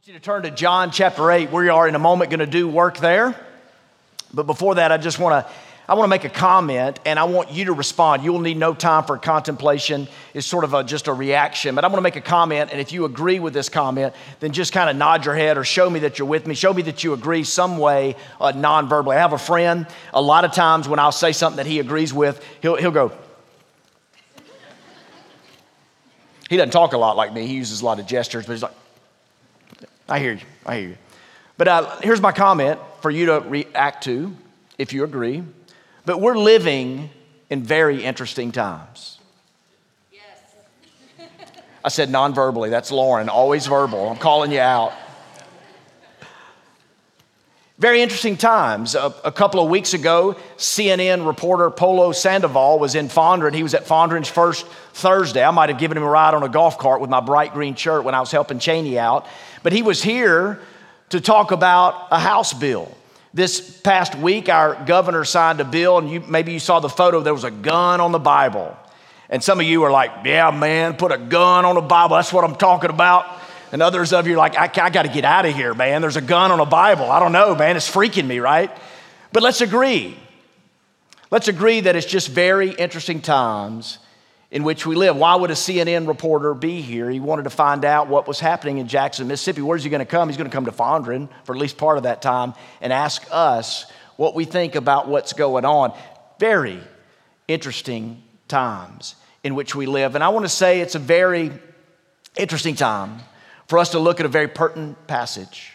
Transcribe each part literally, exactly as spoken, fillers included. want you to turn to John chapter eight. We are in a moment going to do work there. But before that, I just want to I want to make a comment, and I want you to respond. You'll need no time for contemplation. It's sort of a, just a reaction. But I want to make a comment, and if you agree with this comment, then just kind of nod your head or show me that you're with me. Show me that you agree some way uh, non-verbally. I have a friend. A lot of times when I'll say something that he agrees with, he'll he'll go. He doesn't talk a lot like me. He uses a lot of gestures, but he's like, I hear you. I hear you. But uh, here's my comment for you to react to if you agree. But we're living in very interesting times. Yes. I said non-verbally. That's Lauren, always verbal. I'm calling you out. Very interesting times. A, a couple of weeks ago, C N N reporter Polo Sandoval was in Fondren. He was at Fondren's first Thursday. I might have given him a ride on a golf cart with my bright green shirt when I was helping Cheney out. But he was here to talk about a house bill. This past week, our governor signed a bill, and you, maybe you saw the photo. There was a gun on the Bible. And some of you are like, yeah, man, put a gun on the Bible. That's what I'm talking about. And others of you are like, I, I got to get out of here, man. There's a gun on a Bible. I don't know, man. It's freaking me, right? But let's agree. Let's agree that it's just very interesting times in which we live. Why would a C N N reporter be here? He wanted to find out what was happening in Jackson, Mississippi. Where's he going to come? He's going to come to Fondren for at least part of that time and ask us what we think about what's going on. Very interesting times in which we live. And I want to say it's a very interesting time for us to look at a very pertinent passage,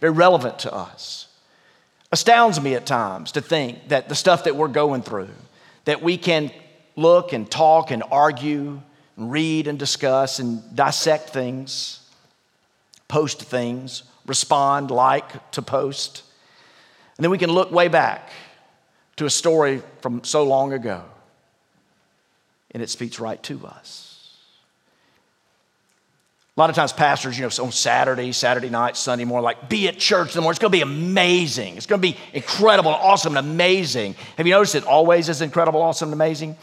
very relevant to us. Astounds me at times to think that the stuff that we're going through, that we can look and talk and argue, and read and discuss and dissect things, post things, respond, like to post. And then we can look way back to a story from so long ago, and it speaks right to us. A lot of times pastors, you know, on Saturday, Saturday night, Sunday morning, like, be at church in the morning. It's going to be amazing. It's going to be incredible, awesome, and amazing. Have you noticed it always is incredible, awesome, and amazing?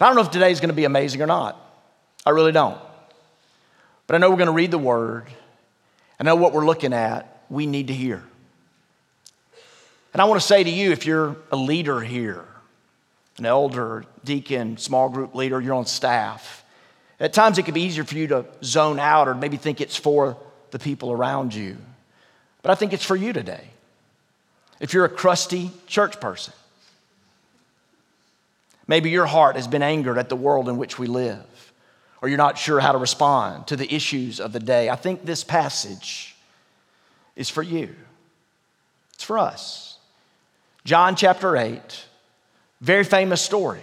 I don't know if today's going to be amazing or not. I really don't. But I know we're going to read the Word. I know what we're looking at, we need to hear. And I want to say to you, if you're a leader here, an elder, deacon, small group leader, you're on staff, at times it can be easier for you to zone out or maybe think it's for the people around you. But I think it's for you today. If you're a crusty church person, maybe your heart has been angered at the world in which we live, or you're not sure how to respond to the issues of the day. I think this passage is for you. It's for us. John chapter eight, very famous story.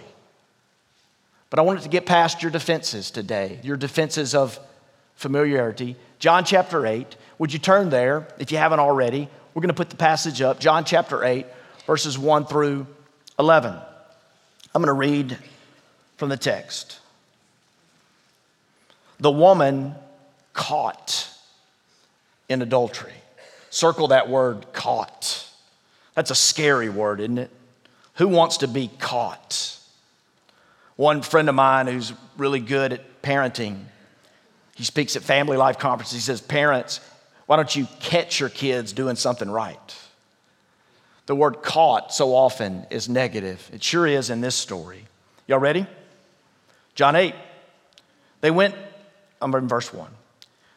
But I wanted to get past your defenses today, your defenses of familiarity. John chapter eight, would you turn there if you haven't already? We're going to put the passage up, John chapter eight, verses one through eleven. I'm going to read from the text. The woman caught in adultery. Circle that word, caught. That's a scary word, isn't it? Who wants to be caught? One friend of mine who's really good at parenting, he speaks at family life conferences. He says, parents, why don't you catch your kids doing something right? The word caught so often is negative. It sure is in this story. Y'all ready? John eight. They went, I'm in verse one.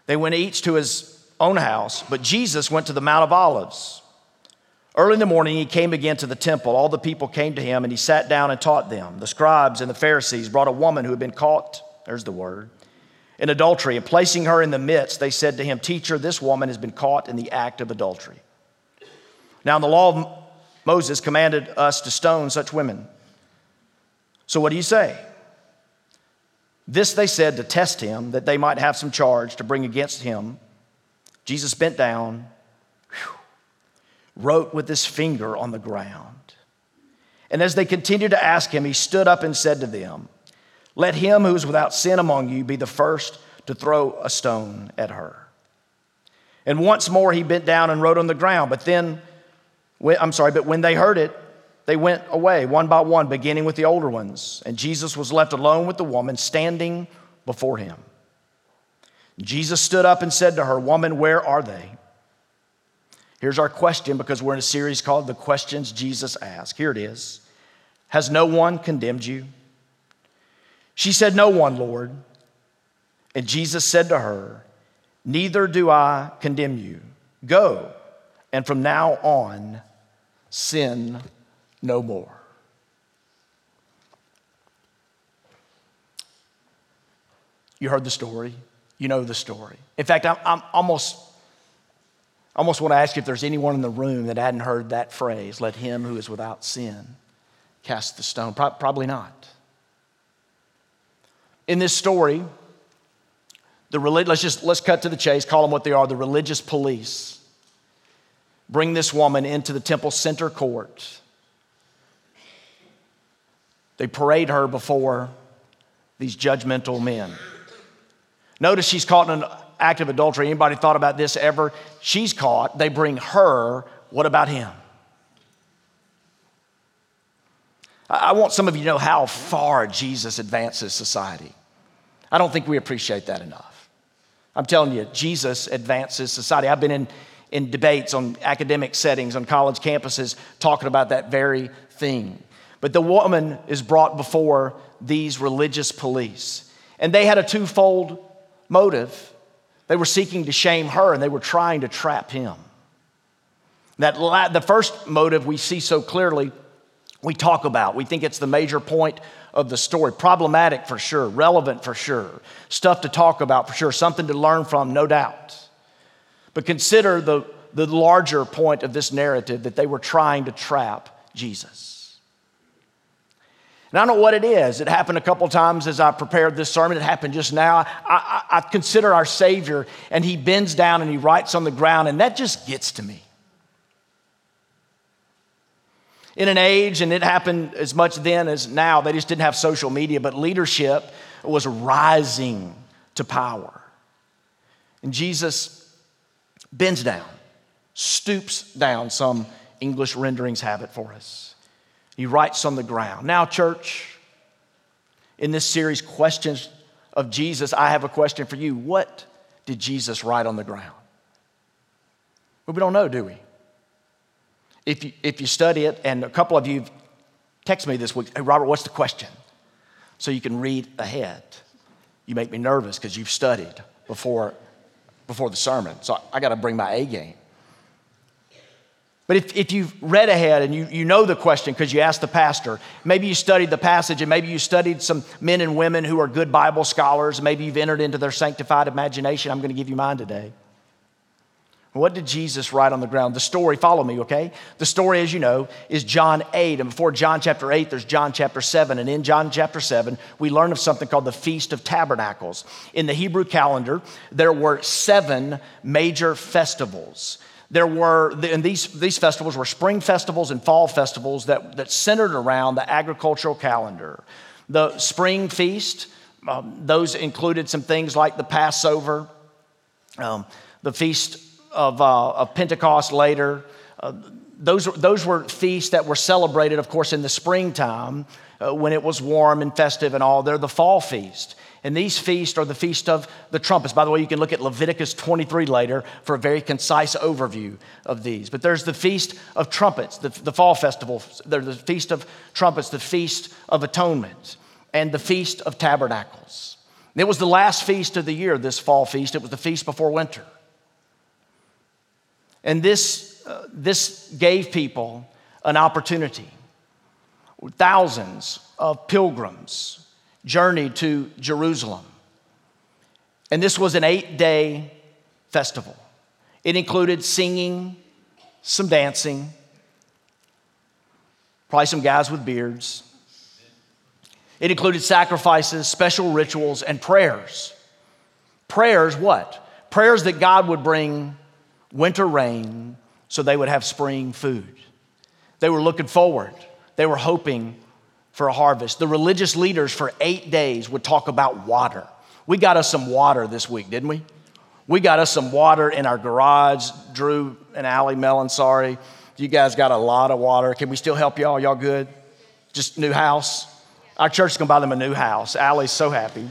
They went each to his own house, but Jesus went to the Mount of Olives. Early in the morning, he came again to the temple. All the people came to him, and he sat down and taught them. The scribes and the Pharisees brought a woman who had been caught, there's the word, in adultery. And placing her in the midst, they said to him, teacher, this woman has been caught in the act of adultery. Now, in the law of Moses commanded us to stone such women. So what do you say? This they said to test him, that they might have some charge to bring against him. Jesus bent down, whew, wrote with his finger on the ground. And as they continued to ask him, he stood up and said to them, let him who is without sin among you be the first to throw a stone at her. And once more he bent down and wrote on the ground, but then I'm sorry, but when they heard it, they went away one by one, beginning with the older ones. And Jesus was left alone with the woman standing before him. Jesus stood up and said to her, "Woman, where are they?" Here's our question, because we're in a series called The Questions Jesus Asked. Here it is. "Has no one condemned you?" She said, "No one, Lord." And Jesus said to her, "Neither do I condemn you. Go, and from now on, sin no more." You heard the story. You know the story. In fact, I'm, I'm almost, almost want to ask you if there's anyone in the room that hadn't heard that phrase, "Let him who is without sin cast the stone." Pro- probably not. In this story, the relig- let's just let's cut to the chase. Call them what they are. The religious police bring this woman into the temple center court. They parade her before these judgmental men. Notice she's caught in an act of adultery. Anybody thought about this ever? She's caught. They bring her. What about him? I want some of you to know how far Jesus advances society. I don't think we appreciate that enough. I'm telling you, Jesus advances society. I've been in, in debates on academic settings, on college campuses, talking about that very thing. But the woman is brought before these religious police. And they had a twofold motive. They were seeking to shame her, and they were trying to trap him. That la- the first motive we see so clearly, we talk about. We think it's the major point of the story. Problematic for sure, relevant for sure, stuff to talk about for sure, something to learn from, no doubt. But consider the, the larger point of this narrative, that they were trying to trap Jesus. And I don't know what it is. It happened a couple times as I prepared this sermon. It happened just now. I, I, I consider our Savior, and he bends down and he writes on the ground, and that just gets to me. In an age, and it happened as much then as now, they just didn't have social media, but leadership was rising to power. And Jesus bends down, stoops down, some English renderings have it for us. He writes on the ground. Now, church, in this series, Questions of Jesus, I have a question for you. What did Jesus write on the ground? Well, we don't know, do we? If you, if you study it, and a couple of you text me this week, "Hey, Robert, what's the question?" So you can read ahead. You make me nervous because you've studied before, before the sermon. So I got to bring my A game. But if, if you've read ahead and you, you know the question because you asked the pastor, maybe you studied the passage, and maybe you studied some men and women who are good Bible scholars, maybe you've entered into their sanctified imagination. I'm going to give you mine today. What did Jesus write on the ground? The story, follow me, okay? The story, as you know, is John eight. And before John chapter eight, there's John chapter seven. And in John chapter seven, we learn of something called the Feast of Tabernacles. In the Hebrew calendar, there were seven major festivals. There were, and these, these festivals were spring festivals and fall festivals that, that centered around the agricultural calendar. The spring feast, um, those included some things like the Passover, um, the feast of, uh, of Pentecost later. Uh, those, those were feasts that were celebrated, of course, in the springtime uh, when it was warm and festive and all. They're the fall feast. And these feasts are the Feast of the Trumpets. By the way, you can look at Leviticus twenty-three later for a very concise overview of these. But there's the Feast of Trumpets, the, the fall festival. There's the Feast of Trumpets, the Feast of Atonement, and the Feast of Tabernacles. And it was the last feast of the year, this fall feast. It was the feast before winter. And this, uh, this gave people an opportunity. Thousands of pilgrims journey to Jerusalem. And this was an eight-day festival. It included singing, some dancing, probably some guys with beards. It included sacrifices, special rituals, and prayers. Prayers what? Prayers that God would bring winter rain so they would have spring food. They were looking forward. They were hoping for a harvest. The religious leaders for eight days would talk about water. We got us some water this week, didn't we? We got us some water in our garage. Drew and Allie Mellon, sorry. You guys got a lot of water. Can we still help y'all? Y'all good? Just new house? Our church is going to buy them a new house. Allie's so happy.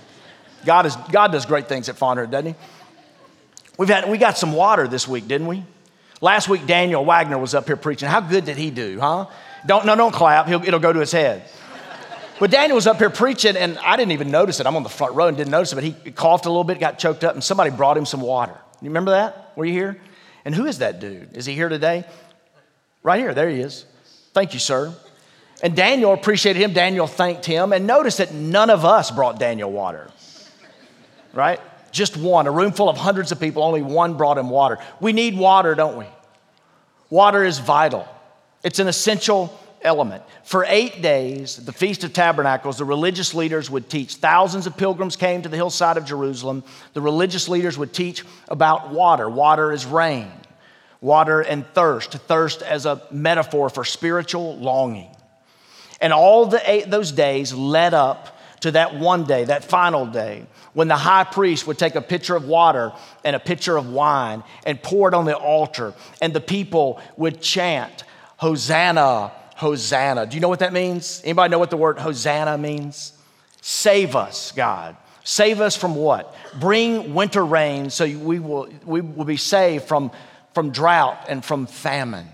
God is God does great things at Fondren, doesn't he? We've had, we got some water this week, didn't we? Last week, Daniel Wagner was up here preaching. How good did he do, huh? Don't, no, don't clap. He'll, it'll go to his head. But Daniel was up here preaching, and I didn't even notice it. I'm on the front row and didn't notice it, but he coughed a little bit, got choked up, and somebody brought him some water. You remember that? Were you here? And who is that dude? Is he here today? Right here. There he is. Thank you, sir. And Daniel appreciated him. Daniel thanked him. And notice that none of us brought Daniel water, right? Just one. A room full of hundreds of people, only one brought him water. We need water, don't we? Water is vital. It's an essential element. For eight days, the Feast of Tabernacles, the religious leaders would teach. Thousands of pilgrims came to the hillside of Jerusalem. The religious leaders would teach about water. Water is rain. Water and thirst. Thirst as a metaphor for spiritual longing. And all the eight, those days led up to that one day, that final day, when the high priest would take a pitcher of water and a pitcher of wine and pour it on the altar, and the people would chant, Hosanna, Hosanna. Do you know what that means? Anybody know what the word Hosanna means? Save us, God. Save us from what? Bring winter rain so we will, we will be saved from, from drought and from famine.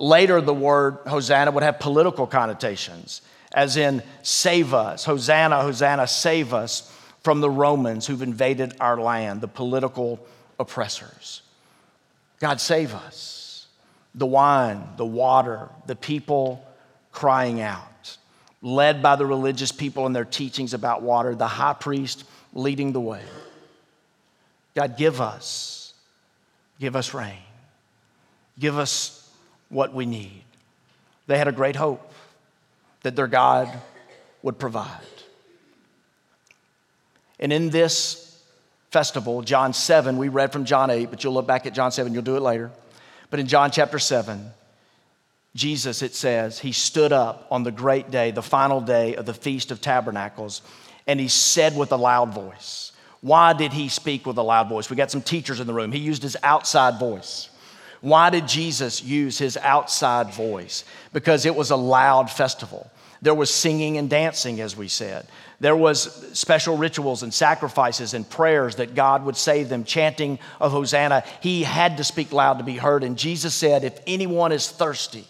Later, the word Hosanna would have political connotations, as in save us. Hosanna, Hosanna, save us from the Romans who've invaded our land, the political oppressors. God, save us. The wine, the water, the people crying out, led by the religious people and their teachings about water, the high priest leading the way. God, give us, give us rain. Give us what we need. They had a great hope that their God would provide. And in this festival, John seven, we read from John eight, but you'll look back at John seven, you'll do it later. But in John chapter seven, Jesus, it says, he stood up on the great day, the final day of the Feast of Tabernacles, and he said with a loud voice. Why did he speak with a loud voice? We got some teachers in the room. He used his outside voice. Why did Jesus use his outside voice? Because it was a loud festival. There was singing and dancing, as we said. There was special rituals and sacrifices and prayers that God would save them, chanting of Hosanna. He had to speak loud to be heard. And Jesus said, if anyone is thirsty,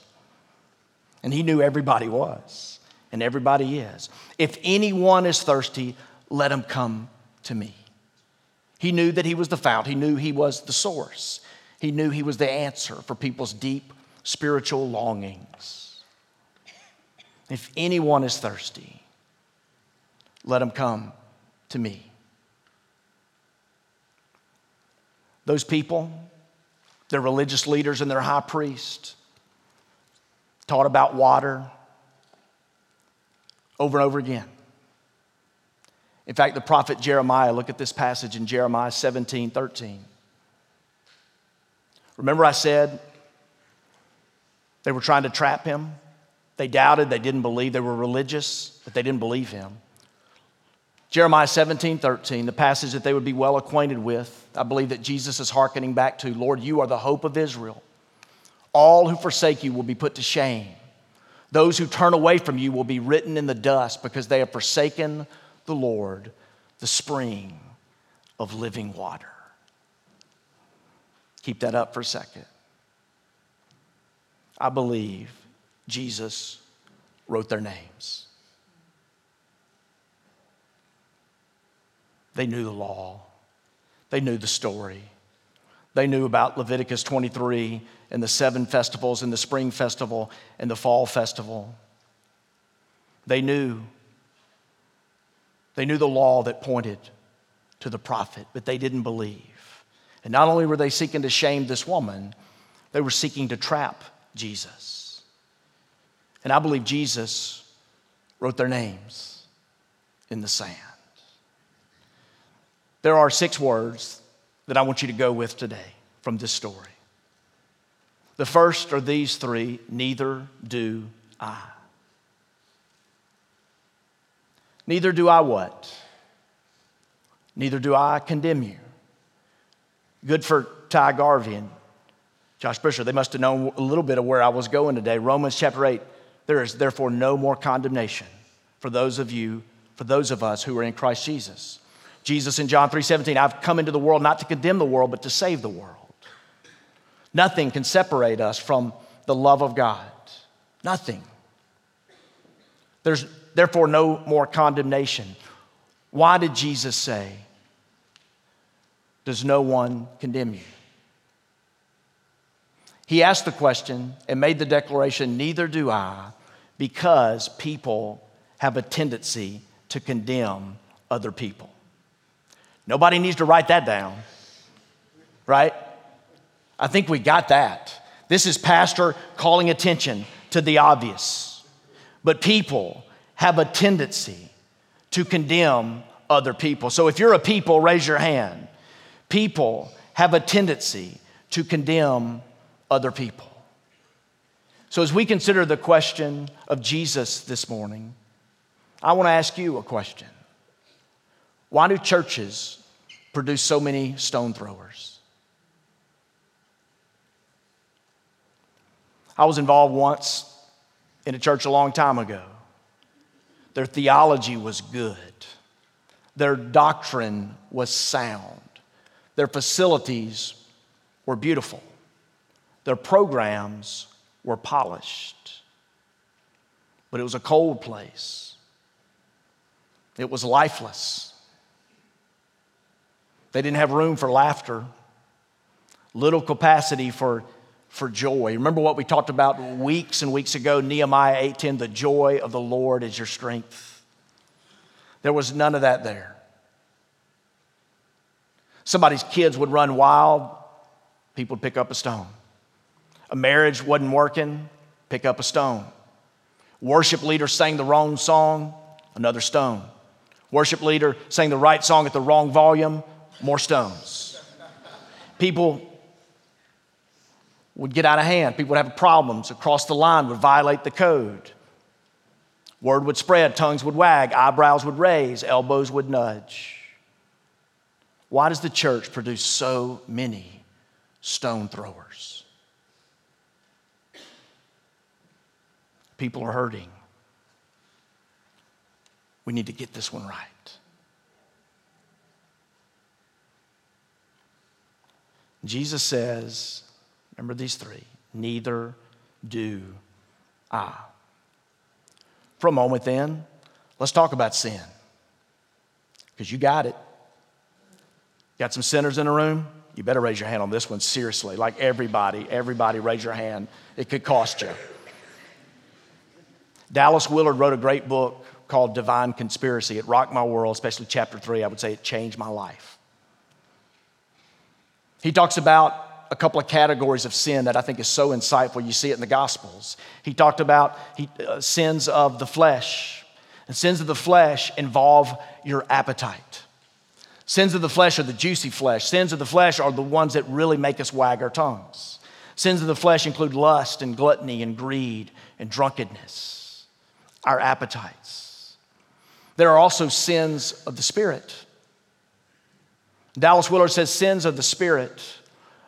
and he knew everybody was, and everybody is, if anyone is thirsty, let him come to me. He knew that he was the fount. He knew he was the source. He knew he was the answer for people's deep spiritual longings. If anyone is thirsty, let him come to me. Those people, their religious leaders and their high priest, taught about water over and over again. In fact, the prophet Jeremiah, look at this passage in Jeremiah seventeen thirteen. Remember I said they were trying to trap him? They doubted, they didn't believe. They were religious, but they didn't believe him. Jeremiah seventeen thirteen, the passage that they would be well acquainted with, I believe that Jesus is hearkening back to, Lord, you are the hope of Israel. All who forsake you will be put to shame. Those who turn away from you will be written in the dust because they have forsaken the Lord, the spring of living water. Keep that up for a second. I believe Jesus wrote their names. They knew the law. They knew the story. They knew about Leviticus twenty-three and the seven festivals and the spring festival and the fall festival. They knew. They knew the law that pointed to the prophet, but they didn't believe. And not only were they seeking to shame this woman, they were seeking to trap Jesus. And I believe Jesus wrote their names in the sand. There are six words that I want you to go with today from this story. The first are these three, neither do I. Neither do I what? Neither do I condemn you. Good for Ty Garvey and Josh Bisher. They must have known a little bit of where I was going today. Romans chapter eight, there is therefore no more condemnation for those of you, for those of us who are in Christ Jesus. Jesus in John three seventeen, I've come into the world not to condemn the world, but to save the world. Nothing can separate us from the love of God. Nothing. There's therefore no more condemnation. Why did Jesus say, does no one condemn you? He asked the question and made the declaration, neither do I, because people have a tendency to condemn other people. Nobody needs to write that down, right? I think we got that. This is pastor calling attention to the obvious. But people have a tendency to condemn other people. So if you're a people, raise your hand. People have a tendency to condemn other people. So as we consider the question of Jesus this morning, I want to ask you a question. Why do churches produce so many stone throwers? I was involved once in a church a long time ago. Their theology was good. Their doctrine was sound. Their facilities were beautiful. Their programs were polished. But it was a cold place. It was lifeless. They didn't have room for laughter, little capacity for for joy. Remember what we talked about weeks and weeks ago, Nehemiah eight ten, the joy of the Lord is your strength. There was none of that there. Somebody's kids would run wild, people would pick up a stone. A marriage wasn't working, pick up a stone. Worship leader sang the wrong song, another stone. Worship leader sang the right song at the wrong volume, more stones. People would get out of hand. People would have problems. Across the line would violate the code. Word would spread. Tongues would wag. Eyebrows would raise. Elbows would nudge. Why does the church produce so many stone throwers? People are hurting. We need to get this one right. Jesus says, remember these three, neither do I. For a moment then, let's talk about sin. Because you got it. Got some sinners in the room? You better raise your hand on this one, seriously. Like everybody, everybody raise your hand. It could cost you. Dallas Willard wrote a great book called Divine Conspiracy. It rocked my world, especially chapter three. I would say it changed my life. He talks about a couple of categories of sin that I think is so insightful. You see it in the Gospels. He talked about he, uh, sins of the flesh. And sins of the flesh involve your appetite. Sins of the flesh are the juicy flesh. Sins of the flesh are the ones that really make us wag our tongues. Sins of the flesh include lust and gluttony and greed and drunkenness, our appetites. There are also sins of the spirit. Dallas Willard says sins of the spirit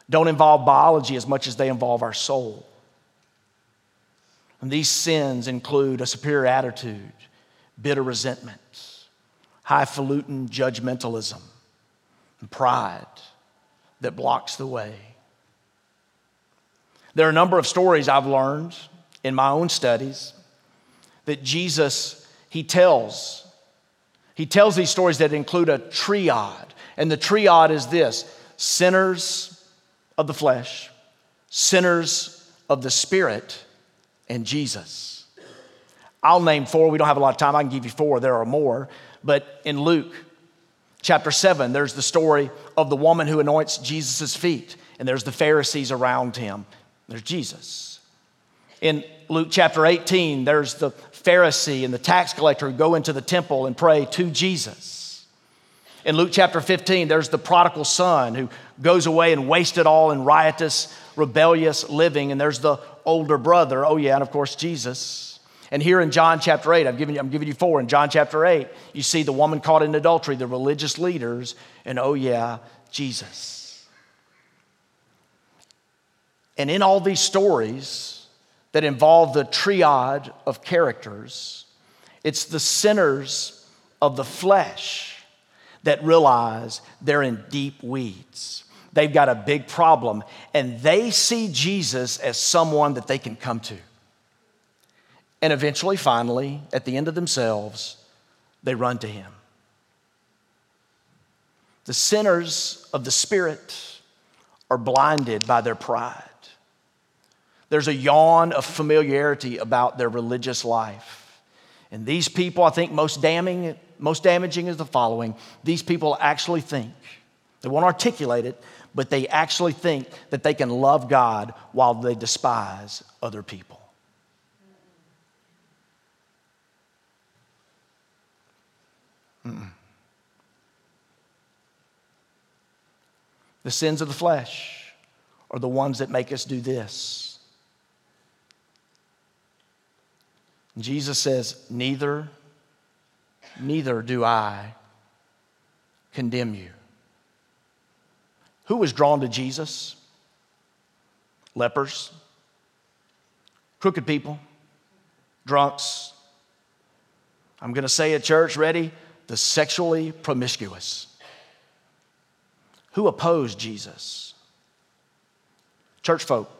don't involve biology as much as they involve our soul. And these sins include a superior attitude, bitter resentment, highfalutin judgmentalism, and pride that blocks the way. There are a number of stories I've learned in my own studies that Jesus, he tells. He tells these stories that include a triad. And the triad is this, sinners of the flesh, sinners of the spirit, and Jesus. I'll name four. We don't have a lot of time. I can give you four. There are more. But in Luke chapter seven, there's the story of the woman who anoints Jesus' feet, and there's the Pharisees around him. There's Jesus. In Luke chapter eighteen, there's the Pharisee and the tax collector who go into the temple and pray to Jesus. In Luke chapter fifteen, there's the prodigal son who goes away and wastes it all in riotous, rebellious living. And there's the older brother. Oh, yeah, and of course, Jesus. And here in John chapter eight, I've given you, I'm giving you four. In John chapter eight, you see the woman caught in adultery, the religious leaders, and oh, yeah, Jesus. And in all these stories that involve the triad of characters, it's the sinners of the flesh that realize they're in deep weeds. They've got a big problem, and they see Jesus as someone that they can come to. And eventually, finally, at the end of themselves, they run to him. The sinners of the Spirit are blinded by their pride. There's a yawn of familiarity about their religious life. And these people, I think most damning, most damaging is the following. These people actually think, they won't articulate it, but they actually think that they can love God while they despise other people. Mm-mm. The sins of the flesh are the ones that make us do this. And Jesus says, neither, neither do I condemn you. Who was drawn to Jesus? Lepers, crooked people, drunks. I'm going to say at church, ready? The sexually promiscuous. Who opposed Jesus? Church folk,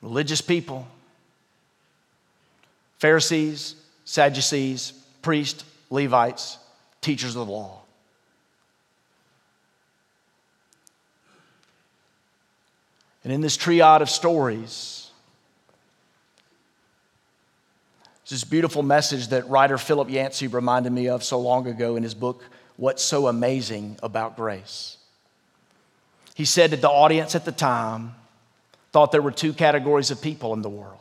religious people, Pharisees, Sadducees, priests, Levites, teachers of the law. And in this triad of stories, there's this beautiful message that writer Philip Yancey reminded me of so long ago in his book, What's So Amazing About Grace. He said that the audience at the time thought there were two categories of people in the world,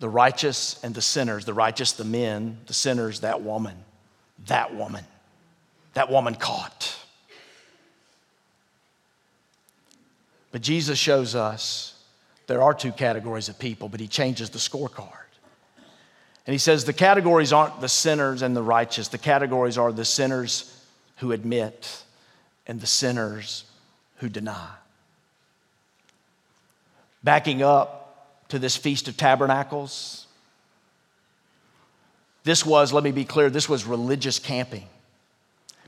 the righteous and the sinners, the righteous, the men, the sinners, that woman, that woman, that woman caught. But Jesus shows us there are two categories of people, but he changes the scorecard. And he says the categories aren't the sinners and the righteous. The categories are the sinners who admit and the sinners who deny. Backing up to this Feast of Tabernacles, this was, let me be clear, this was religious camping.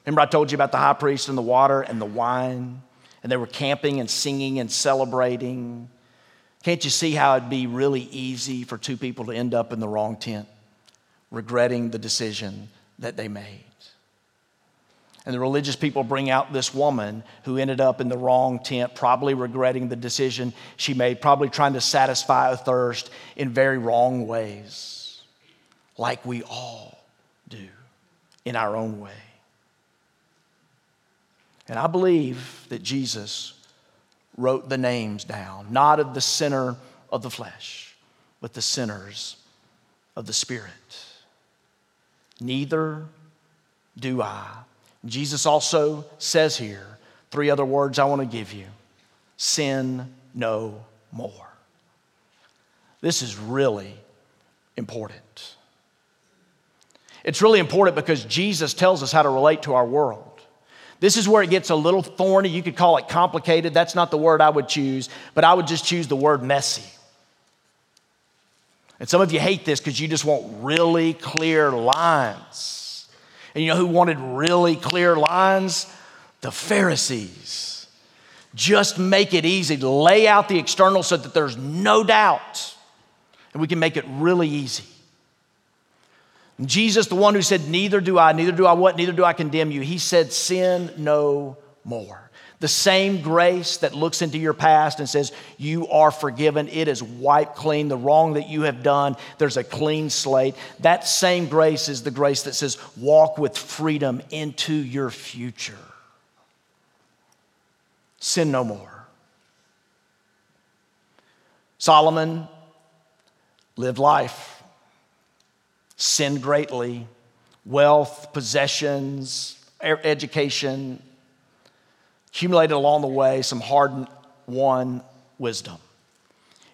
Remember I told you about the high priest and the water and the wine? And they were camping and singing and celebrating. Can't you see how it'd be really easy for two people to end up in the wrong tent, regretting the decision that they made? And the religious people bring out this woman who ended up in the wrong tent, probably regretting the decision she made, probably trying to satisfy a thirst in very wrong ways, like we all do in our own way. And I believe that Jesus wrote the names down, not of the sinner of the flesh, but the sinners of the Spirit. Neither do I. Jesus also says here, three other words I want to give you. Sin no more. This is really important. It's really important because Jesus tells us how to relate to our world. This is where it gets a little thorny. You could call it complicated. That's not the word I would choose, but I would just choose the word messy. And some of you hate this because you just want really clear lines. And you know who wanted really clear lines? The Pharisees. Just make it easy. Lay out the external so that there's no doubt. And we can make it really easy. Jesus, the one who said, neither do I, neither do I what, neither do I condemn you. He said, sin no more. The same grace that looks into your past and says, you are forgiven. It is wiped clean. The wrong that you have done, there's a clean slate. That same grace is the grace that says, walk with freedom into your future. Sin no more. Solomon lived life. Sin greatly, wealth, possessions, education, accumulated along the way some hard-won wisdom.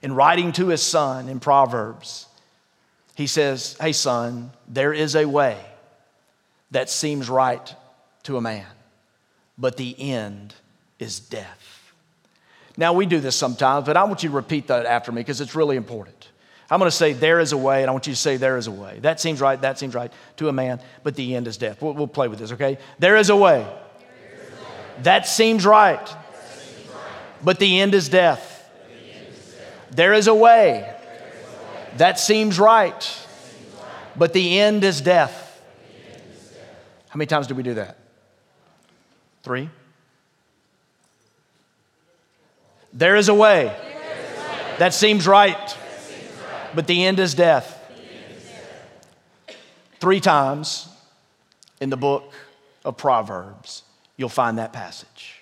In writing to his son in Proverbs, he says, hey son, there is a way that seems right to a man, but the end is death. Now we do this sometimes, but I want you to repeat that after me because it's really important. I'm going to say there is a way, and I want you to say there is a way. That seems right, that seems right to a man, but the end is death. We'll, we'll play with this, okay? There is a way. That seems right, but the end is death. There is a way. That seems right, but the end is death. How many times do we do that? Three. There is a way. That seems right, but the end is death. Three times in the book of Proverbs, you'll find that passage.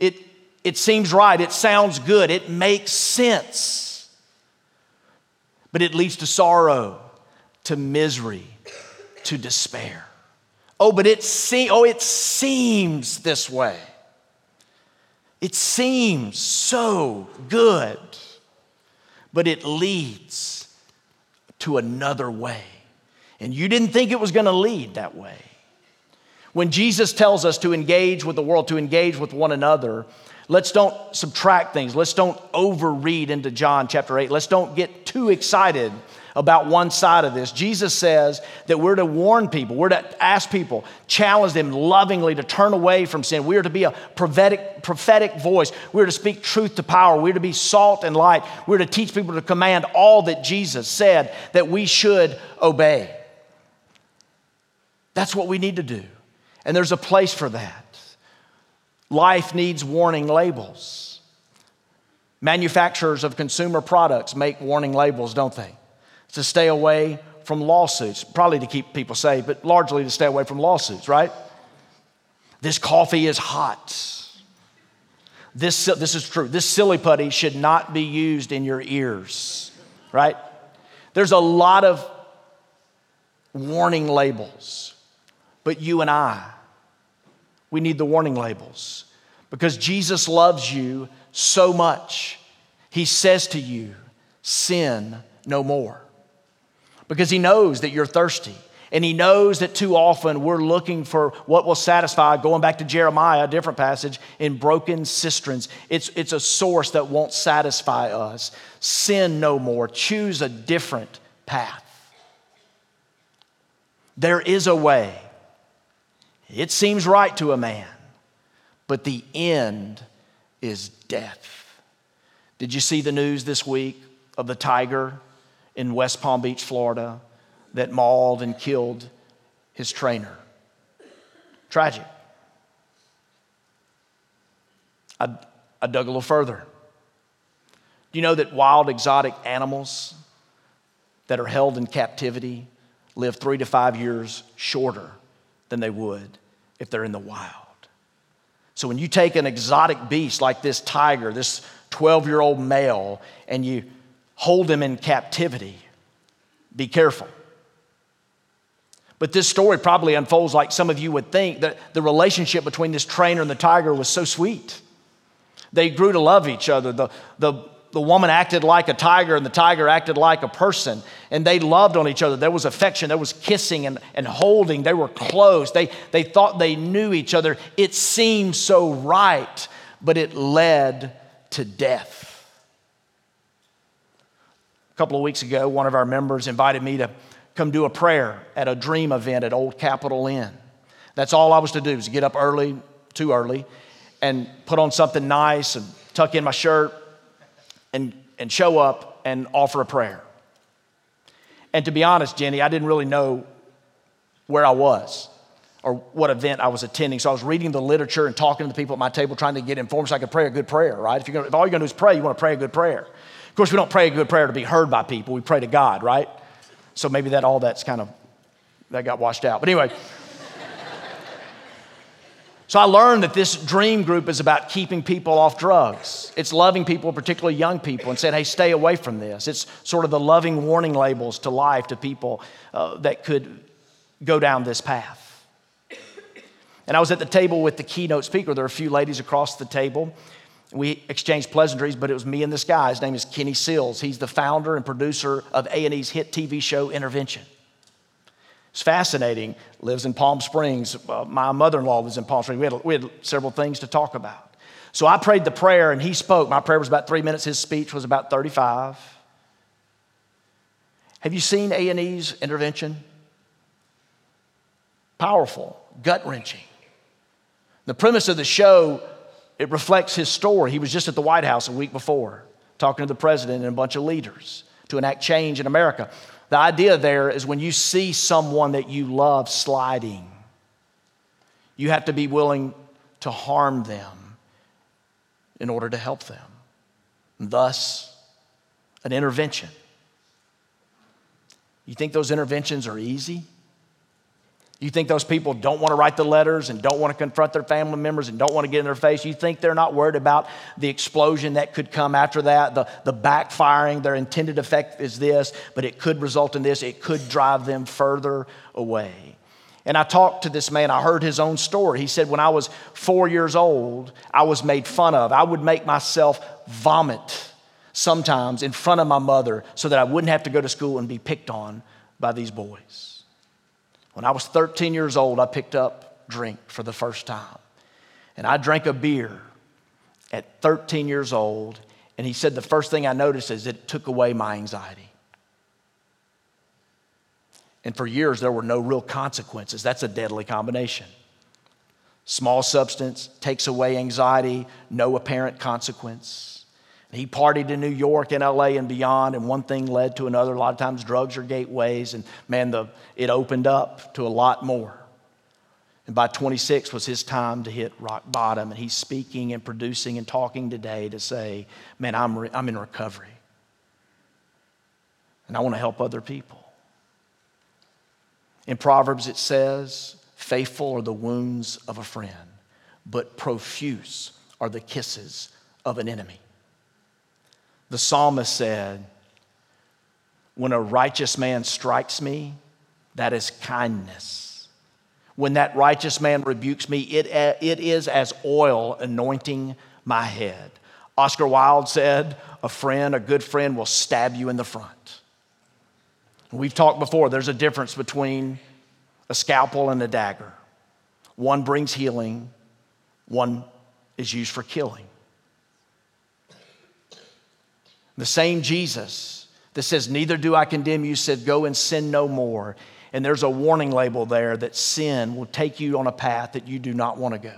It, it seems right. It sounds good. It makes sense, but it leads to sorrow, to misery, to despair. Oh, but it se- oh, it seems this way. It seems so good, but it leads to another way. And you didn't think it was going to lead that way. When Jesus tells us to engage with the world, to engage with one another, let's don't subtract things. Let's don't overread into John chapter eight. Let's don't get too excited about one side of this. Jesus says that we're to warn people. We're to ask people, challenge them lovingly to turn away from sin. We are to be a prophetic, prophetic voice. We're to speak truth to power. We're to be salt and light. We're to teach people to command all that Jesus said that we should obey. That's what we need to do. And there's a place for that. Life needs warning labels. Manufacturers of consumer products make warning labels, don't they? It's to stay away from lawsuits, probably to keep people safe, but largely to stay away from lawsuits, right? This coffee is hot. This, this is true. This silly putty should not be used in your ears, right? There's a lot of warning labels. But you and I, we need the warning labels because Jesus loves you so much. He says to you, sin no more, because he knows that you're thirsty and he knows that too often we're looking for what will satisfy, going back to Jeremiah, a different passage, in broken cisterns. It's, it's a source that won't satisfy us. Sin no more. Choose a different path. There is a way. It seems right to a man, but the end is death. Did you see the news this week of the tiger in West Palm Beach, Florida, that mauled and killed his trainer? Tragic. I, I dug a little further. Do you know that wild exotic animals that are held in captivity live three to five years shorter than they would if they're in the wild? So when you take an exotic beast like this tiger, this twelve-year-old male, and you hold him in captivity, be careful. But this story probably unfolds like some of you would think, that the relationship between this trainer and the tiger was so sweet. They grew to love each other. The, the, the woman acted like a tiger and the tiger acted like a person, and they loved on each other. There was affection. There was kissing and, and holding. They were close. They, they thought they knew each other. It seemed so right, but it led to death. A couple of weeks ago, one of our members invited me to come do a prayer at a dream event at Old Capitol Inn. That's all I was to do, was get up early, too early, and put on something nice and tuck in my shirt, And, and show up and offer a prayer. And to be honest, Jenny, I didn't really know where I was or what event I was attending. So I was reading the literature and talking to the people at my table, trying to get informed so I could pray a good prayer, right? If, you're gonna, if all you're going to do is pray, you want to pray a good prayer. Of course, we don't pray a good prayer to be heard by people. We pray to God, right? So maybe that all that's kind of, that got washed out. But anyway. So I learned that this dream group is about keeping people off drugs. It's loving people, particularly young people, and said, hey, stay away from this. It's sort of the loving warning labels to life, to people uh, that could go down this path. And I was at the table with the keynote speaker. There were a few ladies across the table. We exchanged pleasantries, but it was me and this guy. His name is Kenny Sills. He's the founder and producer of A and E's hit T V show, Intervention. It's fascinating, lives in Palm Springs. Uh, my mother-in-law lives in Palm Springs. We had, we had several things to talk about. So I prayed the prayer and he spoke. My prayer was about three minutes. His speech was about thirty-five. Have you seen A and E's Intervention? Powerful, gut-wrenching. The premise of the show, it reflects his story. He was just at the White House a week before, talking to the president and a bunch of leaders to enact change in America. The idea there is when you see someone that you love sliding, you have to be willing to harm them in order to help them. And thus, an intervention. You think those interventions are easy? You think those people don't want to write the letters and don't want to confront their family members and don't want to get in their face? You think they're not worried about the explosion that could come after that, the, the backfiring? Their intended effect is this, but it could result in this. It could drive them further away. And I talked to this man. I heard his own story. He said, when I was four years old, I was made fun of. I would make myself vomit sometimes in front of my mother so that I wouldn't have to go to school and be picked on by these boys. When I was thirteen years old, I picked up drink for the first time. And I drank a beer at thirteen years old. And he said the first thing I noticed is it took away my anxiety. And for years, there were no real consequences. That's a deadly combination. Small substance takes away anxiety, no apparent consequence. He partied in New York and L A and beyond, and one thing led to another. A lot of times drugs are gateways, and man, the, it opened up to a lot more. And by twenty-six was his time to hit rock bottom, and he's speaking and producing and talking today to say, man, I'm, re- I'm in recovery, and I want to help other people. In Proverbs it says, faithful are the wounds of a friend, but profuse are the kisses of an enemy. The psalmist said, when a righteous man strikes me, that is kindness. When that righteous man rebukes me, it, it is as oil anointing my head. Oscar Wilde said, a friend, a good friend will stab you in the front. We've talked before, there's a difference between a scalpel and a dagger. One brings healing, one is used for killing. The same Jesus that says, neither do I condemn you, said, go and sin no more. And there's a warning label there that sin will take you on a path that you do not want to go.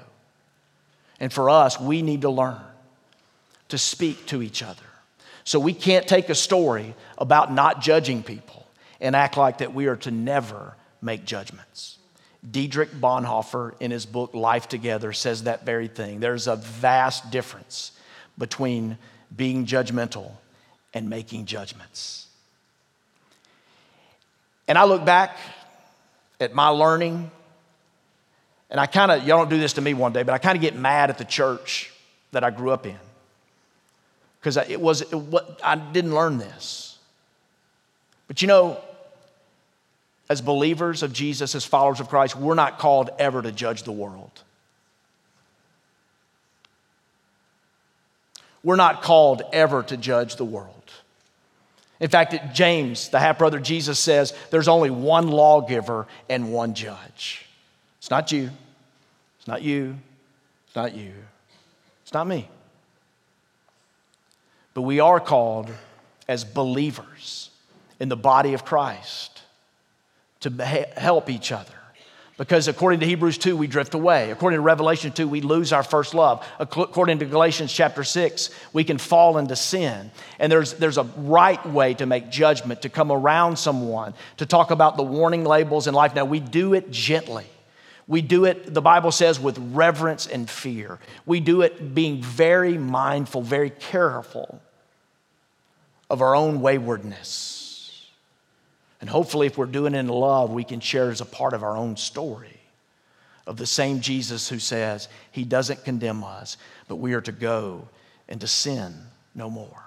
And for us, we need to learn to speak to each other. So we can't take a story about not judging people and act like that we are to never make judgments. Dietrich Bonhoeffer, in his book, Life Together, says that very thing. There's a vast difference between being judgmental and making judgments. And I look back at my learning, and I kind of, y'all don't do this to me one day, but I kind of get mad at the church that I grew up in because it was, it, what, I didn't learn this. But you know, as believers of Jesus, as followers of Christ, we're not called ever to judge the world. We're not called ever to judge the world. In fact, James, the half-brother Jesus, says there's only one lawgiver and one judge. It's not you. It's not you. It's not you. It's not me. But we are called as believers in the body of Christ to help each other. Because according to Hebrews two, we drift away. According to Revelation two, we lose our first love. According to Galatians chapter six, we can fall into sin. And there's, there's a right way to make judgment, to come around someone, to talk about the warning labels in life. Now, we do it gently. We do it, the Bible says, with reverence and fear. We do it being very mindful, very careful of our own waywardness. And hopefully, if we're doing it in love, we can share as a part of our own story of the same Jesus who says he doesn't condemn us, but we are to go and to sin no more.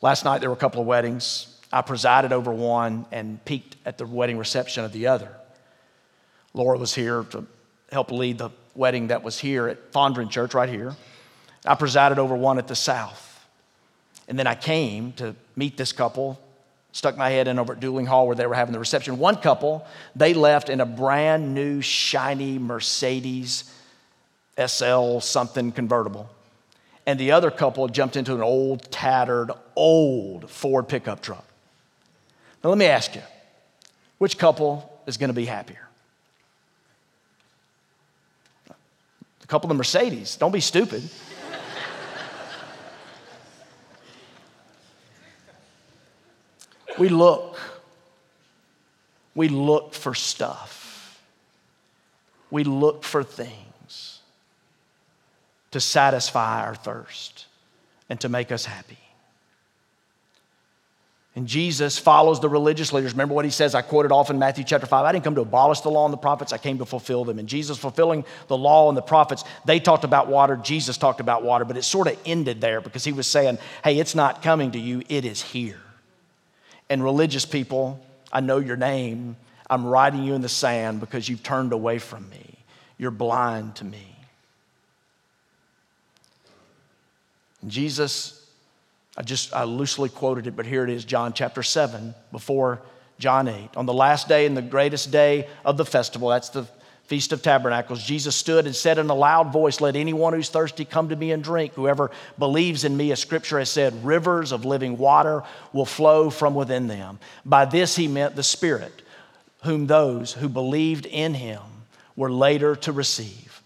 Last night, there were a couple of weddings. I presided over one and peeked at the wedding reception of the other. Laura was here to help lead the wedding that was here at Fondren Church right here. I presided over one at the South. And then I came to meet this couple, stuck my head in over at Dueling Hall where they were having the reception. One couple, they left in a brand new, shiny Mercedes S L something convertible. And the other couple jumped into an old, tattered, old Ford pickup truck. Now, let me ask you, which couple is going to be happier? The couple in Mercedes. Don't be stupid. We look. We look for stuff. We look for things to satisfy our thirst and to make us happy. And Jesus follows the religious leaders. Remember what he says? I quoted off in Matthew chapter five. I didn't come to abolish the law and the prophets. I came to fulfill them. And Jesus fulfilling the law and the prophets, they talked about water. Jesus talked about water. But it sort of ended there because he was saying, hey, it's not coming to you. It is here. And religious people, I know your name. I'm writing you in the sand because you've turned away from me. You're blind to me. And Jesus, I just, I loosely quoted it, but here it is, John chapter seven, before John eight. On the last day and the greatest day of the festival, that's the Feast of Tabernacles, Jesus stood and said in a loud voice, let anyone who's thirsty come to me and drink. Whoever believes in me, as Scripture has said, rivers of living water will flow from within them. By this he meant the Spirit, whom those who believed in him were later to receive.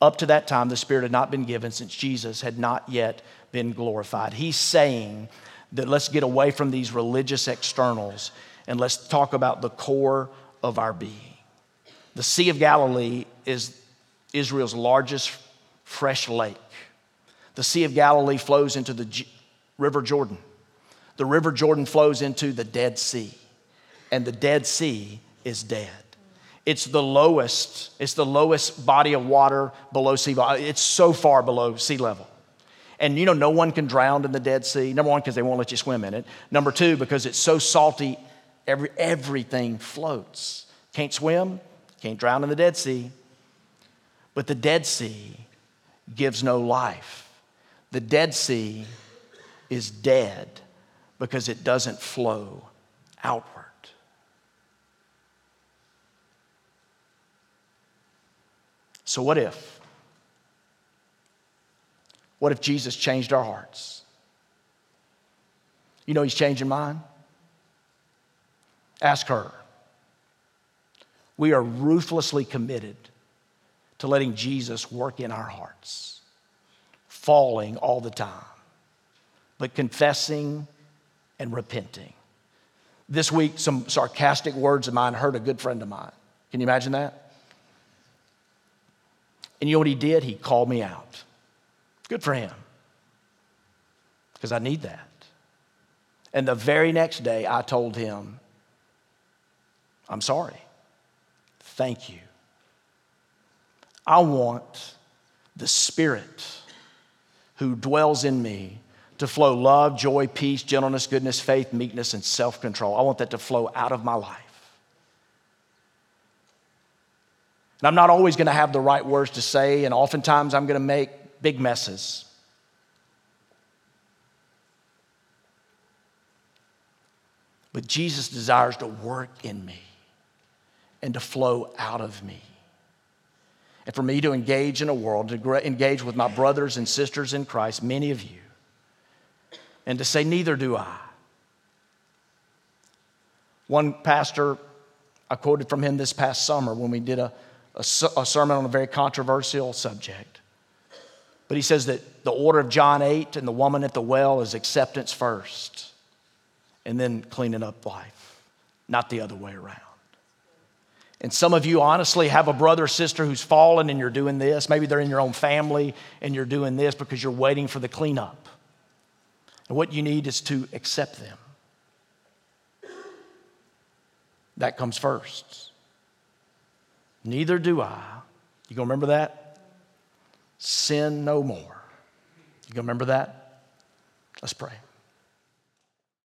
Up to that time, the Spirit had not been given since Jesus had not yet been glorified. He's saying that let's get away from these religious externals and let's talk about the core of our being. The Sea of Galilee is Israel's largest fresh lake. The Sea of Galilee flows into the G- River Jordan. The River Jordan flows into the Dead Sea, and the Dead Sea is dead. It's the lowest, it's the lowest body of water below sea level. It's so far below sea level. And you know, no one can drown in the Dead Sea. Number one, because they won't let you swim in it. Number two, because it's so salty, every, everything floats. Can't swim, can't drown in the Dead Sea. But the Dead Sea gives no life. The Dead Sea is dead because it doesn't flow outward. So what if? What if Jesus changed our hearts? You know he's changing mine. Ask her. We are ruthlessly committed to letting Jesus work in our hearts, falling all the time, but confessing and repenting. This week, some sarcastic words of mine hurt a good friend of mine. Can you imagine that? And you know what he did? He called me out. Good for him, because I need that. And the very next day, I told him, I'm sorry. Thank you. I want the Spirit who dwells in me to flow love, joy, peace, gentleness, goodness, faith, meekness, and self-control. I want that to flow out of my life. And I'm not always going to have the right words to say, and oftentimes I'm going to make big messes. But Jesus desires to work in me and to flow out of me. And for me to engage in a world, to engage with my brothers and sisters in Christ, many of you, and to say, neither do I. One pastor, I quoted from him this past summer when we did a, a, a sermon on a very controversial subject. But he says that the order of John eight and the woman at the well is acceptance first and then cleaning up life, not the other way around. And some of you honestly have a brother or sister who's fallen and you're doing this. Maybe they're in your own family and you're doing this because you're waiting for the cleanup. And what you need is to accept them. That comes first. Neither do I. You gonna remember that? Sin no more. You gonna remember that? Let's pray.